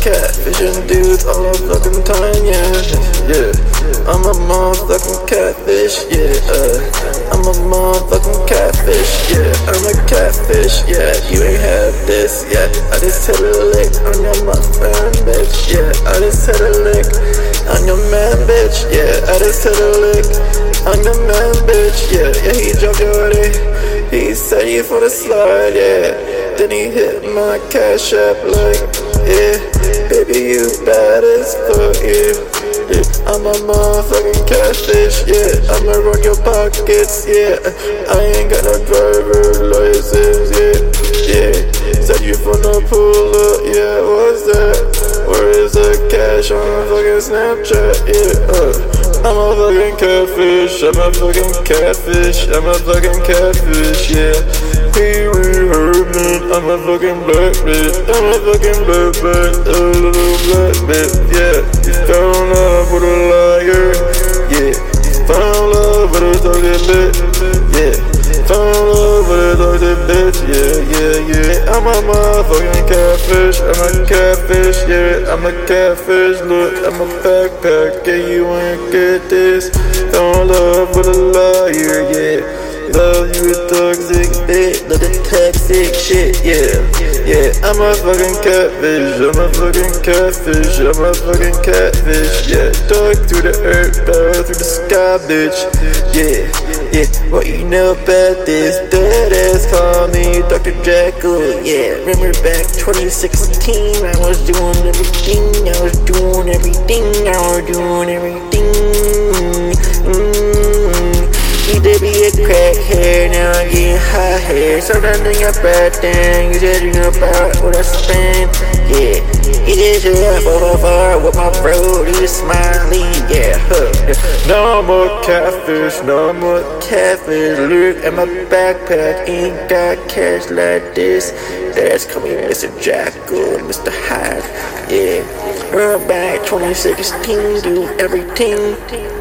catfishing dudes all the fucking time, yeah. I'm a motherfucking catfish, yeah. I'm a motherfucking catfish, yeah. I'm a catfish, yeah. You ain't had this, yeah. I just hit a lick on your motherfucking bitch, yeah. I just hit a lick on your man, bitch, yeah. I just hit a lick on your man, bitch, yeah. Yeah, he jumped already. He said you for the slide, yeah. Then he hit my cash app like, yeah, baby, you bad as fuck, yeah, yeah. I'm a motherfucking catfish, yeah. I'ma rock your pockets, yeah. I ain't got no driver license, yeah, yeah. Said you from the pull up, yeah. What's that? Where is the cash on fucking Snapchat, yeah? I'm a fucking catfish. I'm a fucking catfish. I'm a fucking catfish, yeah. I'm a fucking black bitch, I'm a fucking black bitch, a little black bitch, yeah. Fell in love with a liar, yeah. Fell in love with a toxic bitch, yeah. Fell in love with a toxic bitch, yeah, yeah, yeah. I'm a motherfucking catfish, I'm a catfish, yeah. I'm a catfish, look, I'm a backpack, yeah, you ain't get this. Fell in love with a liar, yeah. Love you a toxic bitch, love the toxic shit, yeah. Yeah, I'm a fucking catfish, I'm a fucking catfish, I'm a fucking catfish, yeah. Dog through the earth, dog through the sky, bitch, yeah, yeah. What you know about this? Dead ass call me Dr. Jekyll, yeah. Remember back 2016, I was doing everything, I was doing everything, I was doing everything. Used to be a crack hair, now I'm getting hot hair. So don't think about things, you just think about what I spend, yeah. You just up over with my bro, you smiling, yeah. No more catfish, no more catfish. Look at my backpack, ain't got cash like this. That's coming Mr. Jackal and Mr. Hyde, yeah. We're back 2016, do everything.